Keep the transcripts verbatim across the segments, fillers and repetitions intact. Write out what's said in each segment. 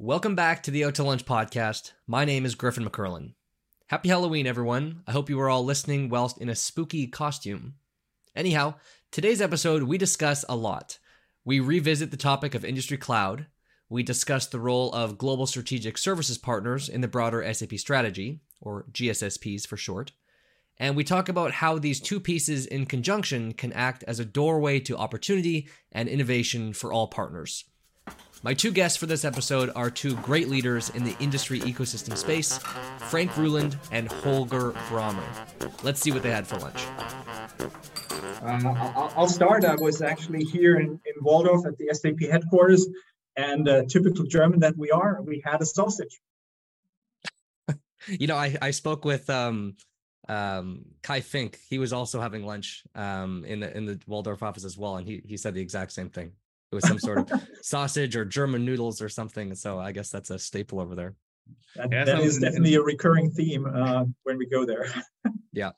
Welcome back to the Out to Lunch podcast. My name is Grifyn McErlean. Happy Halloween, everyone. I hope you are all listening whilst in a spooky costume. Anyhow, today's episode, we discuss a lot. We revisit the topic of industry cloud. We discuss the role of global strategic services partners in the broader S A P strategy, or G S S Ps for short. And we talk about how these two pieces in conjunction can act as a doorway to opportunity and innovation for all partners. My two guests for this episode are two great leaders in the industry ecosystem space, Frank Ruland and Holger Brammer. Let's see what they had for lunch. Uh, I'll start. I was actually here in, in Waldorf at the S A P headquarters, and uh, typical German that we are, we had a sausage. you know, I, I spoke with um, um, Kai Fink. He was also having lunch um, in the in the Waldorf office as well, and he he said the exact same thing. It was some sort of sausage or German noodles or something. So I guess that's a staple over there. That, that I'm, is definitely a recurring theme uh, when we go there. Yeah.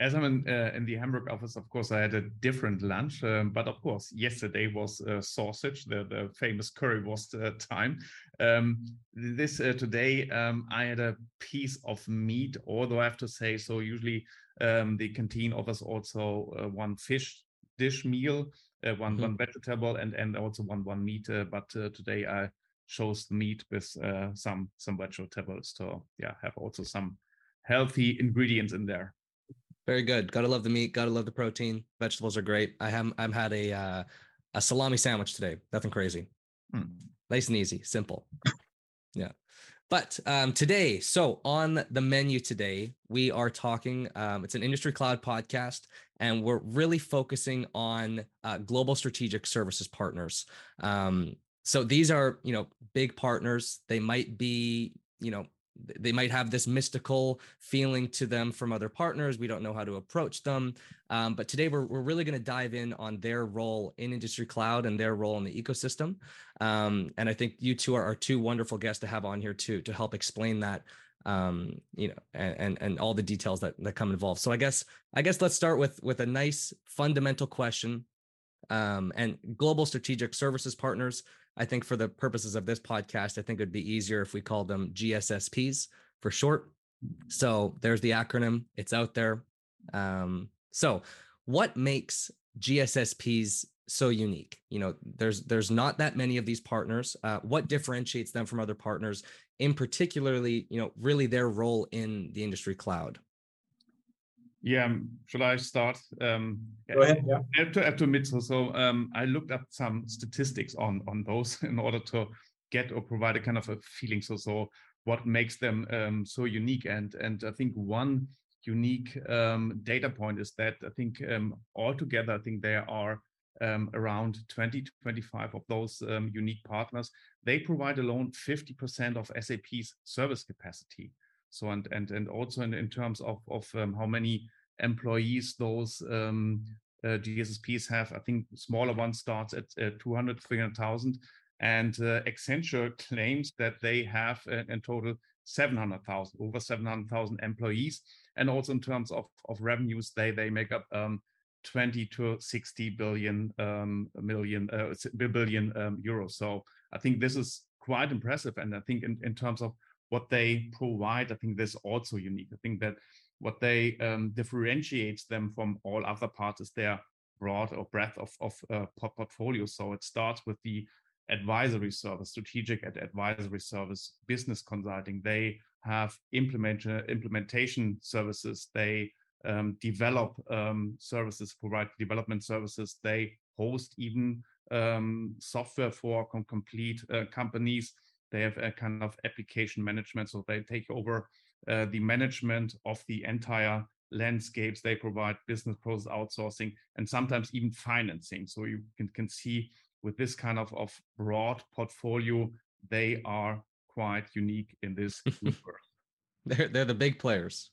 As I'm in, uh, in the Hamburg office, of course, I had a different lunch. Um, but of course, yesterday was uh, sausage, the, the famous currywurst uh, time. Um, this uh, today, um, I had a piece of meat, although I have to say, so usually um, the canteen offers also uh, one fish dish meal. Uh, one mm-hmm. one vegetable and and also one one meat, uh, but uh, today I chose meat with uh, some some vegetables. So yeah, have also some healthy ingredients in there. Very good. Gotta love the meat. Gotta love the protein. Vegetables are great. I have I'm had a uh, a salami sandwich today. Nothing crazy. Mm. Nice and easy. Simple. Yeah. But um, today, so on the menu today, we are talking, um, it's an industry cloud podcast, and we're really focusing on uh, global strategic services partners. Um, so these are, you know, big partners. They might be, you know, they might have this mystical feeling to them from other partners. We don't know how to approach them. Um, but today we're we're really going to dive in on their role in industry cloud and their role in the ecosystem. Um, and I think you two are, are two wonderful guests to have on here too, to help explain that, um, you know, and, and, and all the details that, that come involved. So I guess, I guess let's start with, with a nice fundamental question. Um, and global strategic services partners, I think for the purposes of this podcast, I think it would be easier if we called them G S S Ps for short. So there's the acronym. It's out there. Um, so what makes G S S Ps so unique? You know, there's there's not that many of these partners. Uh, what differentiates them from other partners, in particularly, you know, really their role in the industry cloud? Yeah, should I start? Um, Go ahead. Yeah. I have to, I have to admit, so, so um, I looked up some statistics on on those in order to get or provide a kind of a feeling. So, so what makes them um, so unique? And and I think one unique um, data point is that I think um, altogether, I think there are um, around twenty to twenty-five of those um, unique partners. They provide alone fifty percent of S A P's service capacity. So and and and also in, in terms of of um, how many employees those um, uh, G S S Ps have, I think smaller one starts at uh, two hundred, three hundred thousand, and uh, Accenture claims that they have uh, in total seven hundred thousand, over seven hundred thousand employees, and also in terms of of revenues, they they make up um, twenty to sixty billion um, million uh, billion um, euros. So I think this is quite impressive, and I think in, in terms of what they provide, I think that's also unique. I think that what they um, differentiates them from all other parts is their broad or breadth of, of uh, portfolio. So it starts with the advisory service, strategic advisory service, business consulting. They have implement, uh, implementation services. They um, develop um, services, provide development services. They host even um, software for com- complete uh, companies. They have a kind of application management, so they take over uh, the management of the entire landscapes. They provide business process outsourcing and sometimes even financing. So you can, can see with this kind of, of broad portfolio, they are quite unique in this group. they're, they're the big players.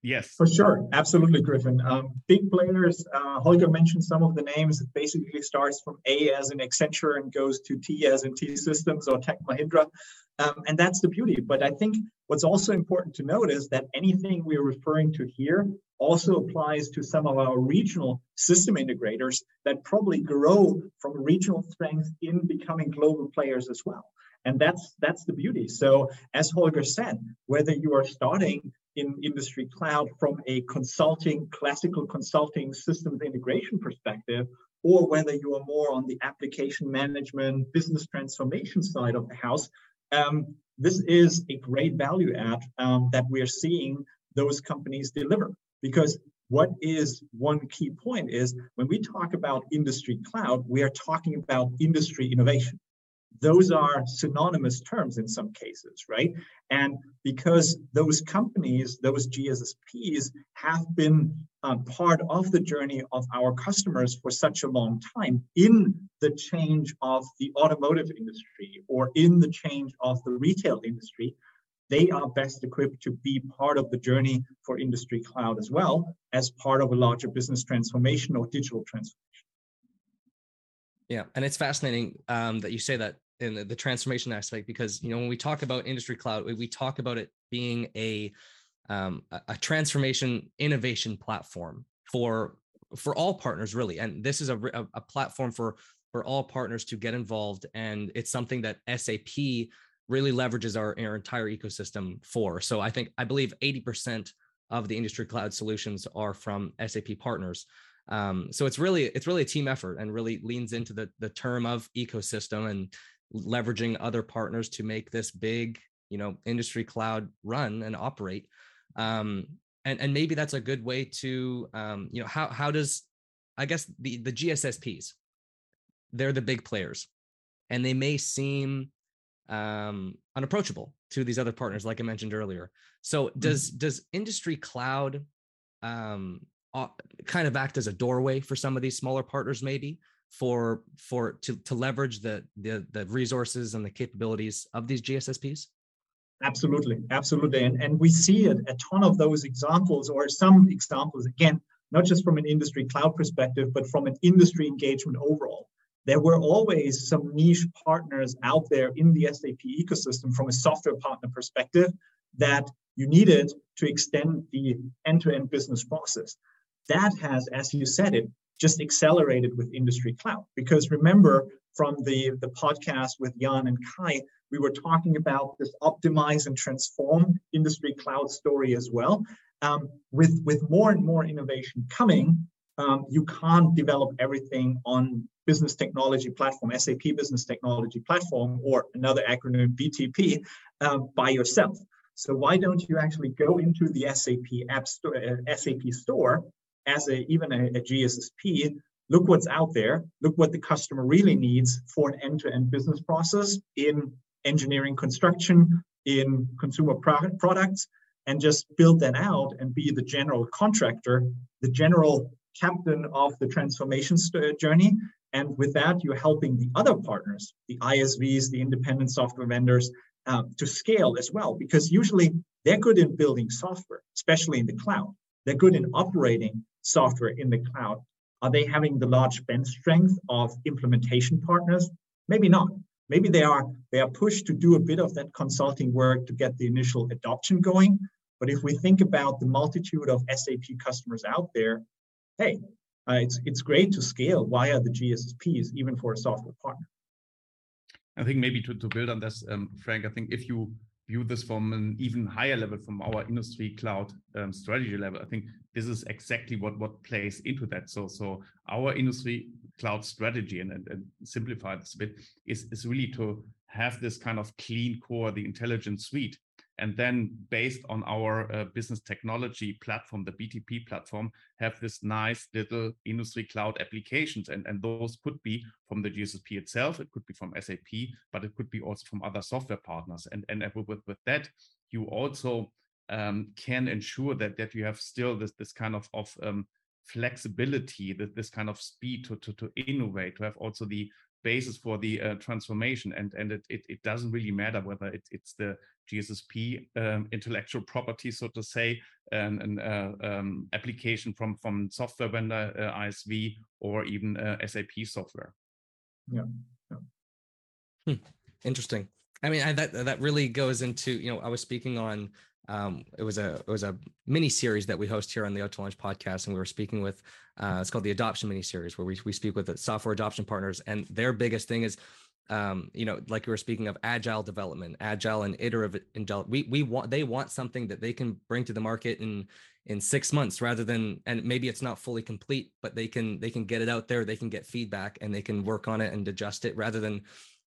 Yes. For sure. Absolutely, Grifyn. Um, big players, uh, Holger mentioned some of the names. It basically starts from A as in Accenture and goes to T as in T Systems or Tech Mahindra. Um, and that's the beauty. But I think what's also important to note is that anything we're referring to here also applies to some of our regional system integrators that probably grow from regional strength in becoming global players as well. And that's that's the beauty. So as Holger said, whether you are starting in industry cloud from a consulting, classical consulting systems integration perspective, or whether you are more on the application management, business transformation side of the house, um, this is a great value add um, that we're seeing those companies deliver. Because what is one key point is when we talk about industry cloud, we are talking about industry innovation. Those are synonymous terms in some cases, right? And because those companies, those G S S Ps have been uh, part of the journey of our customers for such a long time in the change of the automotive industry or in the change of the retail industry, they are best equipped to be part of the journey for industry cloud as well as part of a larger business transformation or digital transformation. Yeah, and it's fascinating um, that you say that in the, the transformation aspect, because you know when we talk about industry cloud, we, we talk about it being a um, a transformation innovation platform for for all partners really, and this is a, a, a platform for for all partners to get involved, and it's something that S A P really leverages our, our entire ecosystem for. So I think I believe eighty percent of the industry cloud solutions are from S A P partners. Um, so it's really it's really a team effort and really leans into the the term of ecosystem and leveraging other partners to make this big, you know, industry cloud run and operate. Um, and and maybe that's a good way to um, you know how how does I guess the the G S S Ps, they're the big players, and they may seem um, unapproachable to these other partners, like I mentioned earlier. So does mm-hmm. does industry cloud um, kind of act as a doorway for some of these smaller partners, maybe for for to to leverage the the the resources and the capabilities of these G S S Ps? Absolutely, absolutely, and and we see a, a ton of those examples, or some examples again, not just from an industry cloud perspective, but from an industry engagement overall. There were always some niche partners out there in the S A P ecosystem from a software partner perspective that you needed to extend the end-to-end business process. That has, as you said it, just accelerated with industry cloud. Because remember from the, the podcast with Jan and Kai, we were talking about this optimize and transform industry cloud story as well. Um, with, with more and more innovation coming, um, you can't develop everything on business technology platform, S A P business technology platform, or another acronym B T P, uh, by yourself. So why don't you actually go into the S A P app store, uh, S A P store as a, even a, a G S S P, look what's out there, look what the customer really needs for an end-to-end business process in engineering construction, in consumer pro- products, and just build that out and be the general contractor, the general captain of the transformation st- journey. And with that, you're helping the other partners, the I S Vs, the independent software vendors, Um, to scale as well, because usually they're good in building software, especially in the cloud. They're good in operating software in the cloud. Are they having the large bench strength of implementation partners? Maybe not. Maybe they are they are pushed to do a bit of that consulting work to get the initial adoption going. But if we think about the multitude of S A P customers out there, hey, uh, it's it's great to scale via the G S S Ps, even for a software partner. I think maybe to, to build on this, um, Frank, I think if you view this from an even higher level, from our industry cloud um, strategy level, I think this is exactly what, what plays into that. So, so our industry cloud strategy, and, and, and simplify this a bit, is, is really to have this kind of clean core, the intelligent suite. And then based on our uh, business technology platform, the B T P platform, have this nice little industry cloud applications. And, and those could be from the G S S P itself, it could be from S A P, but it could be also from other software partners. And, and with, with that, you also um, can ensure that, that you have still this, this kind of, of um, flexibility, that this kind of speed to, to, to innovate, to have also the basis for the uh, transformation, and and it, it it doesn't really matter whether it, it's the G S S P um, intellectual property, so to say, and an uh, um, application from from software vendor, uh, I S V, or even uh, S A P software. Yeah. yeah. Hmm. Interesting. I mean, I, that that really goes into, you know I was speaking on um, it was a it was a mini series that we host here on the Auto Launch podcast, and we were speaking with. Uh, it's called the adoption mini series, where we, we speak with the software adoption partners, and their biggest thing is um, you know, like you were speaking of agile development, agile and iterative. And we we want they want something that they can bring to the market in in six months rather than, and maybe it's not fully complete, but they can they can get it out there, they can get feedback, and they can work on it and adjust it rather than,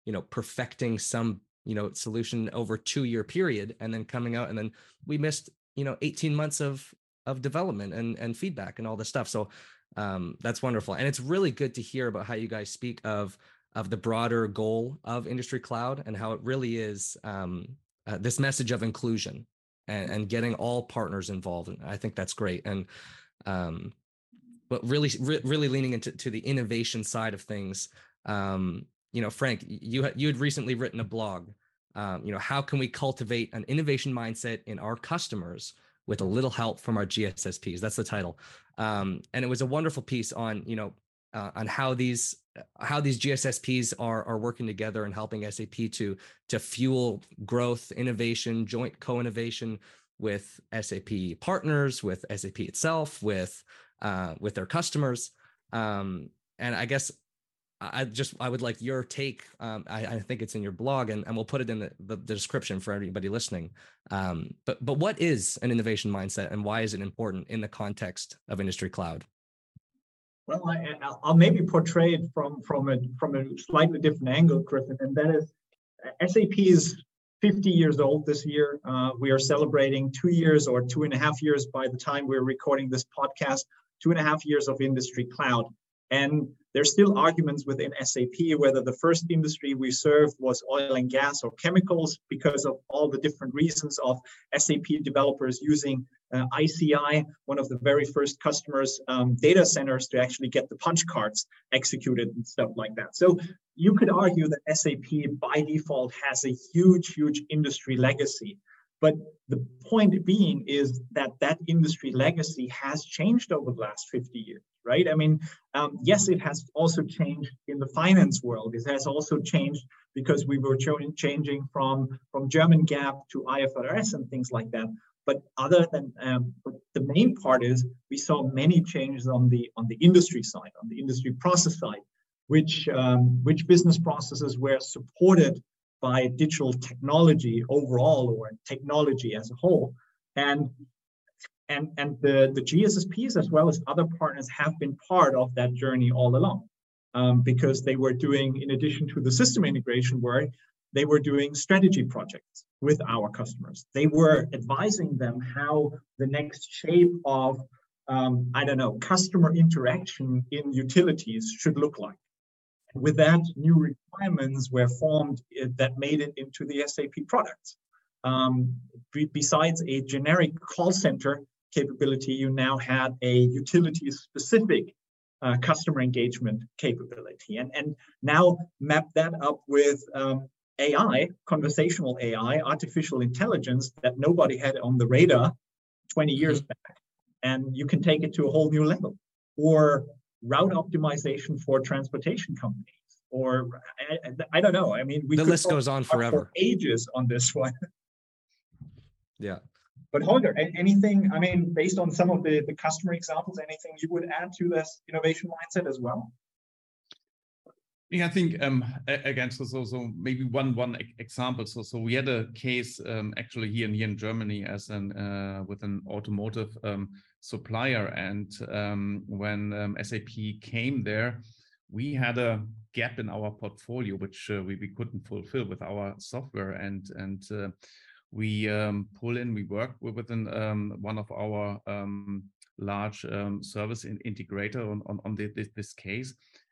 you know, perfecting some, you know, solution over two year period and then coming out and then we missed, you know, eighteen months of of development and and feedback and all this stuff. So um, that's wonderful, and it's really good to hear about how you guys speak of. of the broader goal of industry cloud and how it really is um, uh, this message of inclusion and, and getting all partners involved. And I think that's great. And um, but really, re- really leaning into to the innovation side of things. Um, you know, Frank, you had, you had recently written a blog, um, you know, how can we cultivate an innovation mindset in our customers with a little help from our G S S Ps? That's the title. Um, and it was a wonderful piece on, you know, Uh, on how these how these G S S Ps are are working together and helping S A P to to fuel growth, innovation, joint co-innovation with S A P partners, with S A P itself, with uh, with their customers. Um, and I guess I just I would like your take. Um, I, I think it's in your blog, and, and we'll put it in the, the, the description for everybody listening. Um, but but what is an innovation mindset, and why is it important in the context of industry cloud? Well, I, I'll maybe portray it from from a from a slightly different angle, Grifyn, and that is S A P is fifty years old this year. Uh, we are celebrating two years or two and a half years by the time we're recording this podcast. Two and a half years of industry cloud, and there's still arguments within S A P whether the first industry we served was oil and gas or chemicals because of all the different reasons of S A P developers using uh, I C I, one of the very first customers' um, data centers to actually get the punch cards executed and stuff like that. So you could argue that S A P by default has a huge, huge industry legacy. But the point being is that that industry legacy has changed over the last fifty years, right? I mean, um, yes, it has also changed in the finance world. It has also changed because we were ch- changing from, from German GAAP to I F R S and things like that. But other than, um, but the main part is we saw many changes on the on the industry side, on the industry process side, which um, which business processes were supported by digital technology overall or technology as a whole. And and, and the, the G S S Ps as well as other partners have been part of that journey all along um, because they were doing, in addition to the system integration work, they were doing strategy projects with our customers. They were advising them how the next shape of, um, I don't know, customer interaction in utilities should look like. With that, new requirements were formed that made it into the S A P product. Um, b- besides a generic call center capability, you now had a utility-specific uh, customer engagement capability. And, and now map that up with um, A I, conversational A I, artificial intelligence that nobody had on the radar twenty years back. And you can take it to a whole new level. Or route optimization for transportation companies, or I, I don't know. I mean, we the list goes on forever, for ages on this one. Yeah. But Holger, anything? I mean, based on some of the the customer examples, anything you would add to this innovation mindset as well? Yeah, I think um, again, so so so maybe one one example. So so we had a case um, actually here and here in Germany as an uh, with an automotive Um, supplier, and um, when um, S A P came there, we had a gap in our portfolio which uh, we, we couldn't fulfill with our software, and and uh, we um, pull in we work within um, one of our um, large um, service in integrator on on, on the, this, this case,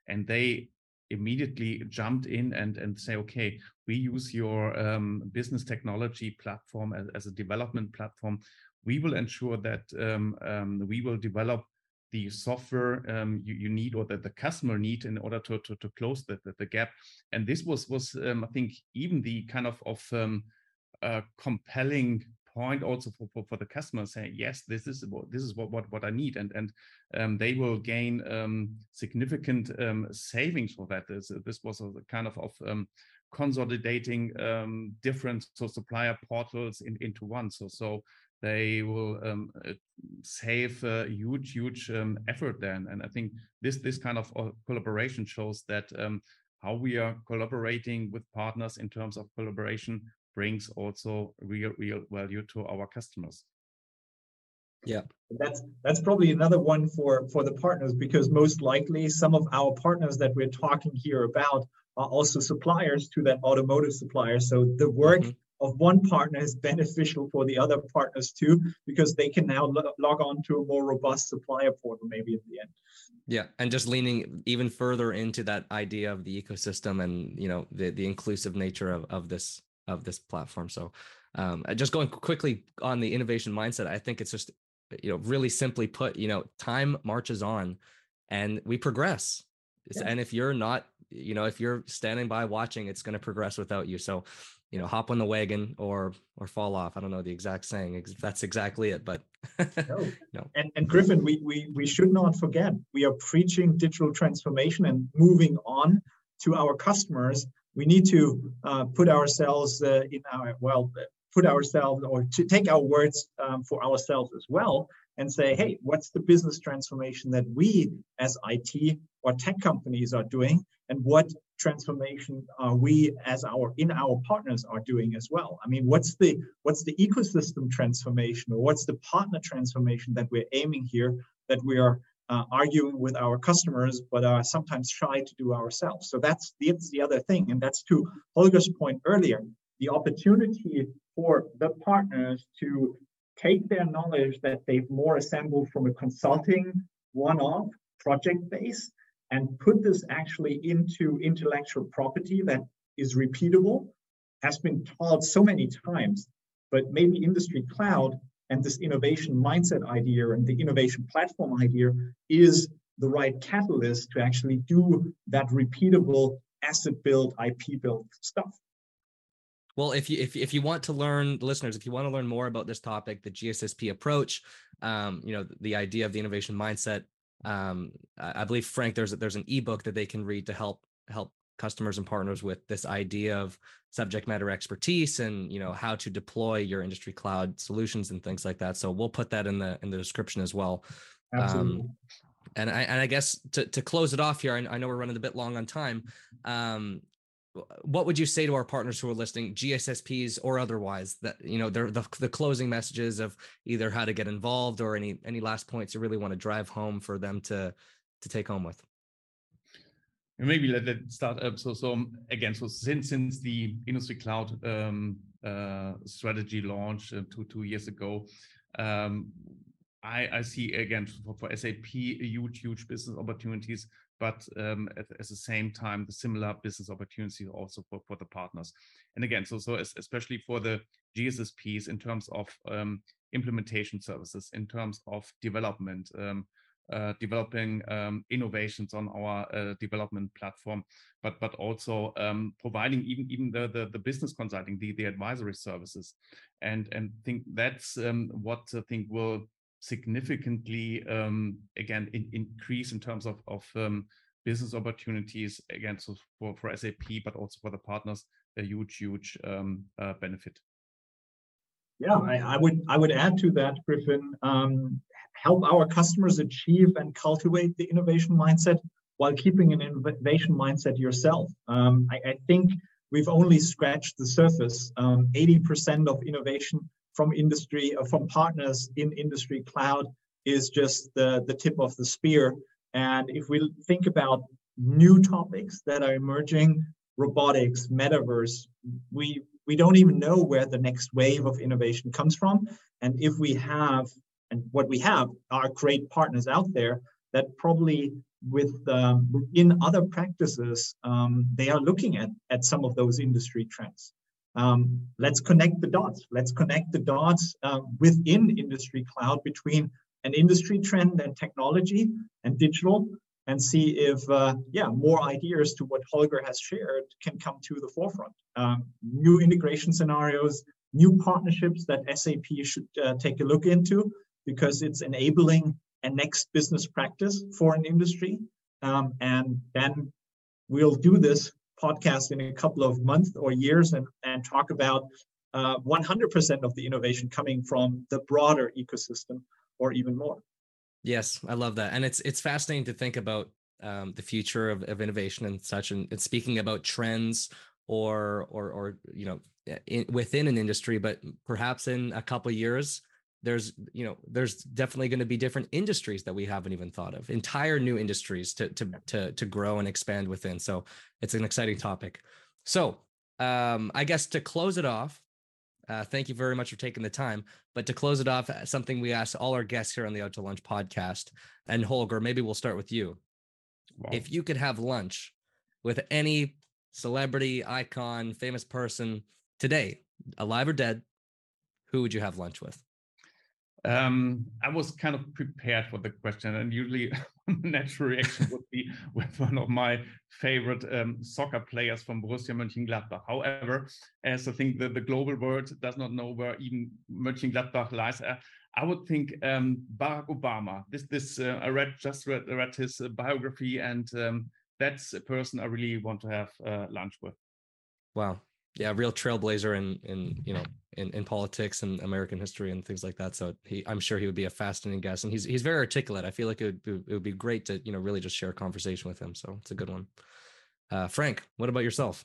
and they immediately jumped in and and say, okay, we use your um, business technology platform as, as a development platform. We will ensure that um, um, we will develop the software um, you, you need, or that the customer need, in order to to, to close the, the, the gap. And this was was um, I think even the kind of of um, uh, compelling point also for, for, for the customer, saying yes, this is what this is what what, what I need, and and um, they will gain um, significant um, savings for that. This, this was a kind of of um, consolidating um, different so supplier portals in, into one. So so. They will um, save a huge, huge um, effort then. And I think this this kind of collaboration shows that um, how we are collaborating with partners in terms of collaboration brings also real, real value to our customers. Yeah, that's that's probably another one for for the partners, because most likely some of our partners that we're talking here about are also suppliers to that automotive supplier. So the work mm-hmm. of one partner is beneficial for the other partners too, because they can now lo- log on to a more robust supplier portal maybe at the end. Yeah, and just leaning even further into that idea of the ecosystem and, you know, the, the inclusive nature of, of this of this platform. So um, just going quickly on the innovation mindset, I think it's just, you know, really simply put, you know, time marches on and we progress. Yeah. And if you're not, you know, if you're standing by watching, it's going to progress without you. So, you know, hop on the wagon or or fall off. I don't know the exact saying. That's exactly it. But no. no. And, and Grifyn, we, we we should not forget, we are preaching digital transformation and moving on to our customers. We need to uh, put ourselves uh, in our, well, put ourselves or to take our words um, for ourselves as well and say, hey, what's the business transformation that we as I T or tech companies are doing? And what transformation are we as our in our partners are doing as well? I mean, what's the what's the ecosystem transformation or what's the partner transformation that we're aiming here, that we are uh, arguing with our customers, but are sometimes shy to do ourselves? So that's the, it's the other thing. And that's to Holger's point earlier, the opportunity for the partners to take their knowledge that they've more assembled from a consulting one-off project base and put this actually into intellectual property that is repeatable, has been taught so many times, but maybe industry cloud and this innovation mindset idea and the innovation platform idea is the right catalyst to actually do that repeatable asset build, I P build stuff. Well, if you if if you want to learn, listeners, if you want to learn more about this topic, the G S S P approach, um, you know, the idea of the innovation mindset, um I believe, Frank, there's a, there's an ebook that they can read to help help customers and partners with this idea of subject matter expertise and, you know, how to deploy your industry cloud solutions and things like that. So we'll put that in the in the description as well. Absolutely. Um, and I and I guess to to close it off here, I, I know we're running a bit long on time. Um, what would you say to our partners who are listening, G S S Ps or otherwise, that, you know, they're the, the closing messages of either how to get involved or any any last points you really want to drive home for them to to take home with? And maybe let that start up. So so again, so since since the industry cloud um, uh, strategy launch uh, two two years ago, um, I I see again for, for S A P huge huge business opportunities. But um, at, at the same time, the similar business opportunities also for, for the partners. And again, so so as, especially for the G S S Ps in terms of um, implementation services, in terms of development, um, uh, developing um, innovations on our uh, development platform, but but also um, providing even even the, the the business consulting, the the advisory services, and and think that's um, what I think will significantly um, again in, increase in terms of of um, business opportunities, again, so for, for S A P, but also for the partners, a huge huge um, uh, benefit. Yeah, I, I would I would add to that, Grifyn, um, help our customers achieve and cultivate the innovation mindset while keeping an innovation mindset yourself. Um, I, I think we've only scratched the surface. Um, eighty percent of innovation from industry, from partners in industry cloud is just the, the tip of the spear. And if we think about new topics that are emerging, robotics, metaverse, we, we don't even know where the next wave of innovation comes from. And if we have, and what we have are great partners out there that probably with um, in other practices, um, they are looking at, at some of those industry trends. Um, let's connect the dots. Let's connect the dots uh, within industry cloud between an industry trend and technology and digital, and see if, uh, yeah, more ideas to what Holger has shared can come to the forefront. Um, new integration scenarios, new partnerships that S A P should uh, take a look into, because it's enabling a next business practice for an industry. Um, and then we'll do this podcast in a couple of months or years and, and talk about uh, one hundred percent of the innovation coming from the broader ecosystem or even more. Yes, I love that. And it's it's fascinating to think about um, the future of, of innovation and such, and, and speaking about trends or or or you know in, within an industry, but perhaps in a couple of years, there's you know there's definitely going to be different industries that we haven't even thought of, entire new industries to to to to grow and expand within. So it's an exciting topic. So um, I guess to close it off. Uh, thank you very much for taking the time. But to close it off, something we asked all our guests here on the Out to Lunch podcast. And Holger, maybe we'll start with you. Wow. If you could have lunch with any celebrity, icon, famous person today, alive or dead, who would you have lunch with? Um, I was kind of prepared for the question, and usually natural reaction would be with one of my favorite um, soccer players from Borussia Mönchengladbach. However, as I think that the global world does not know where even Mönchengladbach lies, uh, I would think um, Barack Obama. This, this uh, I read just read, read his biography, and um, that's a person I really want to have uh, lunch with. Wow. Yeah, real trailblazer in in you know in, in politics and American history and things like that. So he, I'm sure he would be a fascinating guest, and he's he's very articulate. I feel like it would it would be great to you know really just share a conversation with him. So it's a good one. Uh, Frank, what about yourself?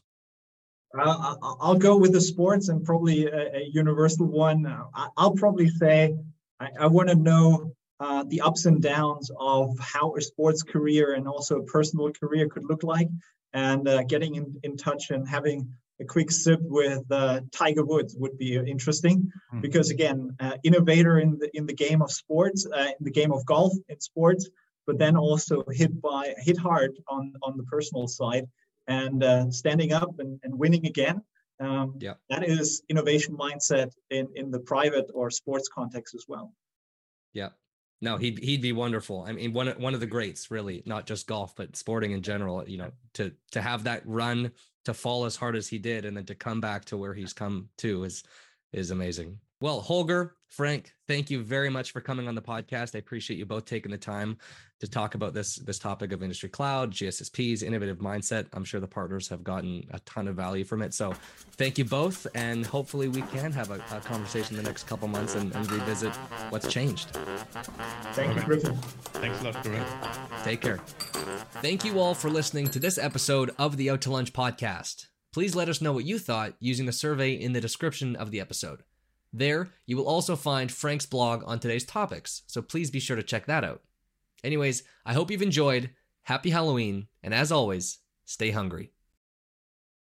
Uh, I'll go with the sports and probably a, a universal one. I'll probably say I, I want to know uh, the ups and downs of how a sports career and also a personal career could look like, and uh, getting in, in touch and having a quick sip with uh, Tiger Woods would be interesting, mm. because again, uh, innovator in the in the game of sports, uh, in the game of golf, in sports, but then also hit by hit hard on, on the personal side, and uh, standing up and, and winning again. Um, yeah, that is innovation mindset in, in the private or sports context as well. Yeah, no, he'd he'd be wonderful. I mean, one one of the greats, really, not just golf but sporting in general. You know, to to have that run, to fall as hard as he did, and then to come back to where he's come to is, is amazing. Well, Holger, Frank, thank you very much for coming on the podcast. I appreciate you both taking the time to talk about this, this topic of industry cloud, G S S Ps, innovative mindset. I'm sure the partners have gotten a ton of value from it. So thank you both. And hopefully we can have a, a conversation in the next couple months and, and revisit what's changed. Thank you, Grifyn. Thanks a lot, Grifyn. Take care. Thank you all for listening to this episode of the Out to Lunch podcast. Please let us know what you thought using the survey in the description of the episode. There, you will also find Frank's blog on today's topics, so please be sure to check that out. Anyways, I hope you've enjoyed. Happy Halloween, and as always, stay hungry.